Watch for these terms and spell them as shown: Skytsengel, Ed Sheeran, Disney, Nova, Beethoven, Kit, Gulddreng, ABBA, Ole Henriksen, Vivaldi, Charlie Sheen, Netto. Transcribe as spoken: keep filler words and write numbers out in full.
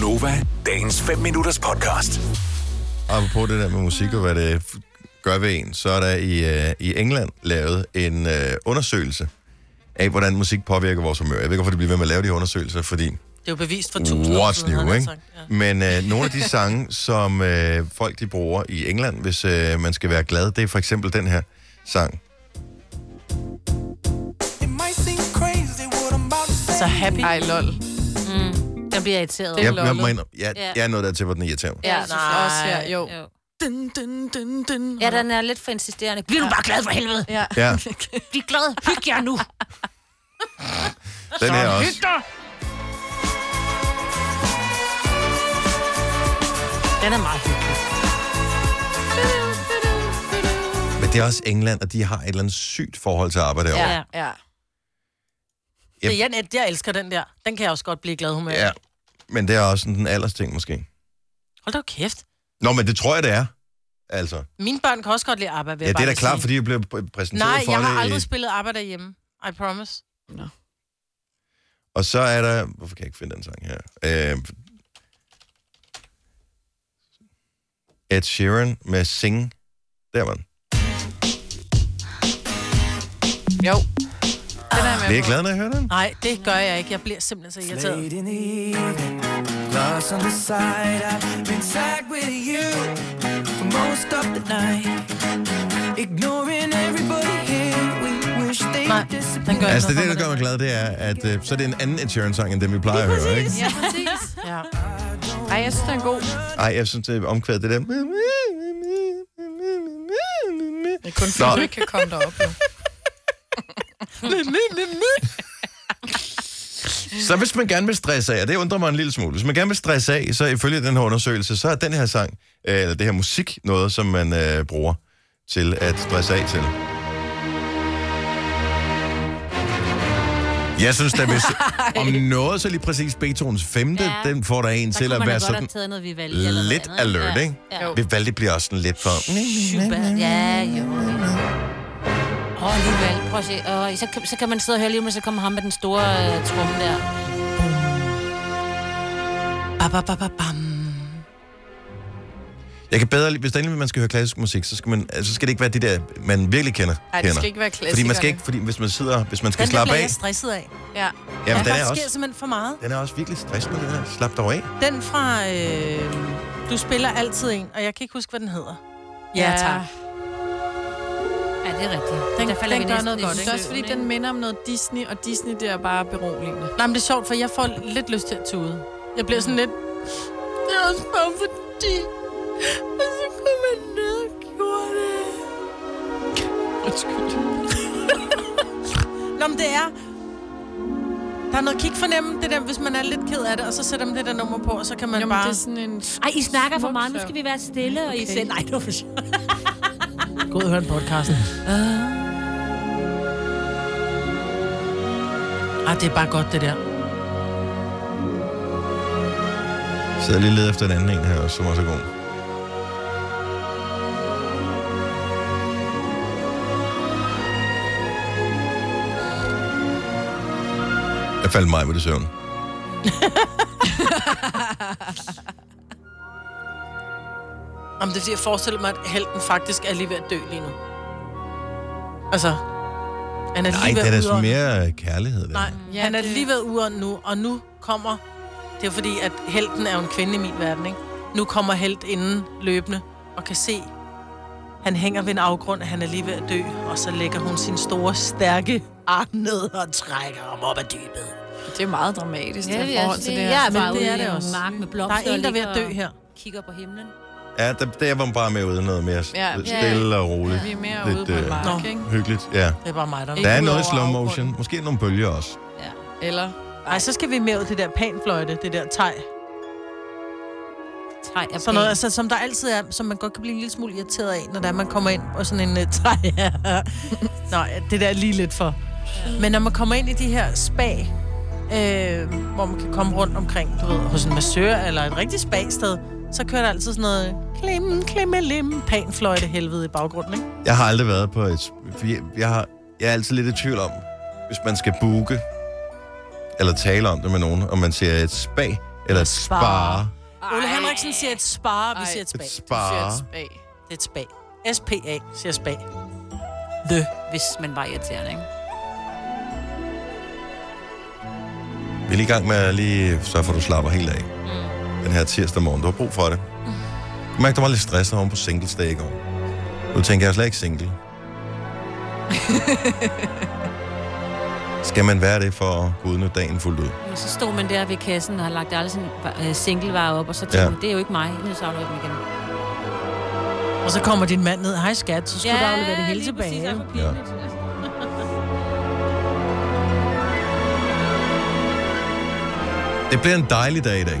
Nova, dagens fem minutters podcast. Apropos det der med musik og hvad det gør ved en, så er der i, øh, i England lavet en øh, undersøgelse af, hvordan musik påvirker vores humør. Jeg ved ikke, hvorfor det bliver ved med at lave de undersøgelser, fordi... Det er jo bevist for tusind år siden. Ja. Men øh, nogle af de sange, som øh, folk de bruger i England, hvis øh, man skal være glad, det er for eksempel den her sang. Så happy. Ej, lol. Mm. Den bliver irriteret. Jeg, jeg, mener, jeg, jeg er noget der til, hvor den irriterer mig. Ja, nej. Også her, jo. jo. Dun, dun, dun, dun. Ja, den er lidt for insisterende. Bliv nu bare glad for helvede. Ja. ja. Bliv glad. Hyg jer nu. Den her også. Hyg dig. Den er meget hyggelig. Men det er også England, og de har et eller andet sygt forhold til arbejde derovre. Ja, ja. Yep. Så Jan, jeg elsker den der. Den kan jeg også godt blive glad humør. Ja, men det er også sådan en aldersting måske. Hold da kæft. Nå, men det tror jeg, det er. Altså. Mine børn kan også godt lide ABBA. Ja, det er da klart, fordi jeg blev præsenteret Nej, for det. Nej, jeg har det aldrig i... spillet ABBA derhjemme. I promise. No. Og så er der... Hvorfor kan jeg ikke finde den sang her? Øh... Ed Sheeran med Sing. Der var den. Jo. Bliver jeg ikke glad, når jeg hører den? Nej, det gør jeg ikke. Jeg bliver simpelthen så irriteret. Nej, den gør altså, det, det, der gør mig glad, det er, at øh, så er det en anden insurance-sang, end den, vi plejer at høre, ikke? Ja, præcis. Ja. Ej, jeg synes, den er god. Ej, jeg synes, det er omkvædet, det der. Det er kun fordi, du ikke kan komme derop, jo. Så hvis man gerne vil stresse af, og det undrer mig en lille smule, hvis man gerne vil stresse af, så ifølge den her undersøgelse, så er den her sang, eller det her musik, noget, som man øh, bruger til at stresse af til. Jeg synes da, hvis om noget, så lige præcis Beethovens femte, ja, den får der en til at være sådan noget, vi valgte, lidt alert, ja, ikke? Ja. Vivaldi bliver også sådan lidt for... Super. Ja, jo. Åh, oh, alligevel. Prøv at se. Oh, så, så kan man sidde og høre lige med, så kommer ham med den store uh, tromme der. Ba, ba, ba, bam. Jeg kan bedre lide, hvis der man skal høre klassisk musik, så skal, man, så skal det ikke være det der, man virkelig kender. Nej, det skal ikke være klassisk. Fordi man skal ikke, fordi hvis man sidder, hvis man skal den slappe af. Den bliver stresset af. Ja. Ja, den er også. Sker simpelthen for meget. Den er også virkelig stressende, den her. Slap dig af. Den fra, øh, du spiller altid en, og jeg kan ikke huske, hvad den hedder. Ja, ja tak. Ja, det er rigtigt. Den, den, den gør noget godt, ikke? Det er også fordi, den minder om noget Disney, og Disney, det er bare beroligende. Nej, men det er sjovt, for jeg får lidt lyst til at tude. Jeg bliver sådan lidt... Det er også bare fordi... Og så kunne man ned og gjorde det. Undskyld. Nå, men det er... Der er noget kig fornemme, det der, hvis man er lidt ked af det, og så sætter man det der nummer på, og så kan man Jamen, bare... Det er sådan en... Ej, I snakker for meget, nu skal vi være stille, okay. Og I selv... Nej, det var for sjovt. Gå ud og hør en podcast. Ah, det er bare godt, det der. Jeg sidder lige lidt efter den anden en her også, som også er god. Jeg faldt mig med det søvn. Jamen, det er fordi, jeg forestiller mig, at helten faktisk er lige ved at dø lige nu. Altså, han er Nej, lige ved at udånd. Nej, det er da mere kærlighed. Det. Nej, ja, han er det... lige ved at udånd nu, og nu kommer... Det er fordi, at helten er jo en kvinde i min verden, ikke? Nu kommer heltinden løbende og kan se, han hænger ved en afgrund, at han er lige ved at dø, og så lægger hun sin store, stærke arm ned og trækker ham op ad dybet. Det er meget dramatisk, ja, det er forhold til det her. Ja, men det er det også. Med der er en, der er ved at dø her. Kigger på himlen. Ja, der, der var man bare med ude noget mere stille, ja, og roligt. Vi er mere lidt, ude på øh, mark, ikke? Hyggeligt, ja. Det er bare mig, der er. Der er noget i slow motion. Måske nogle bølger også. Ja. Eller... Ej, så skal vi med ud det der panfløjte, det der teg. Teg er sådan noget, altså, som der altid er, som man godt kan blive en lille smule irriteret af, når der er, man kommer ind og sådan en uh, teg. Nej, det der er lige lidt for. Ja. Men når man kommer ind i de her spa, øh, hvor man kan komme rundt omkring, du ved, hos en massør eller et rigtigt spa-sted, så kører der altid sådan noget klem, klemme, lem, panfløjte helvede i baggrunden, ikke? Jeg har aldrig været på et... Jeg, jeg, har, jeg er altid lidt i tvivl om, hvis man skal booke eller tale om det med nogen, og man siger et spa, Eller spare. Ole Henriksen siger et spare, vi siger et spag. Et spare. Du siger et spag. Det er et spag. S P A siger spag. The, hvis man var irriterende, ikke? Vi er lige i gang med at lige sørge for, at du slapper helt af. Mm. Den her tirsdag morgen. Du har brug for det. Mm. Jeg mærkte, at der var lidt stress oven på singlesdag i går. Nu tænker jeg slet ikke single. Skal man være det for at gå udnytte dagen fuldt ud? Men så stod man der ved kassen og har lagt alle sine singlevarer op, og så tænkte ja. man, det er jo ikke mig. Nu savner jeg dem igen. Og så kommer din mand ned, hej skat, så skulle ja, du aflevere det hele tilbage. Ja, lige præcis. Det bliver en dejlig dag i dag.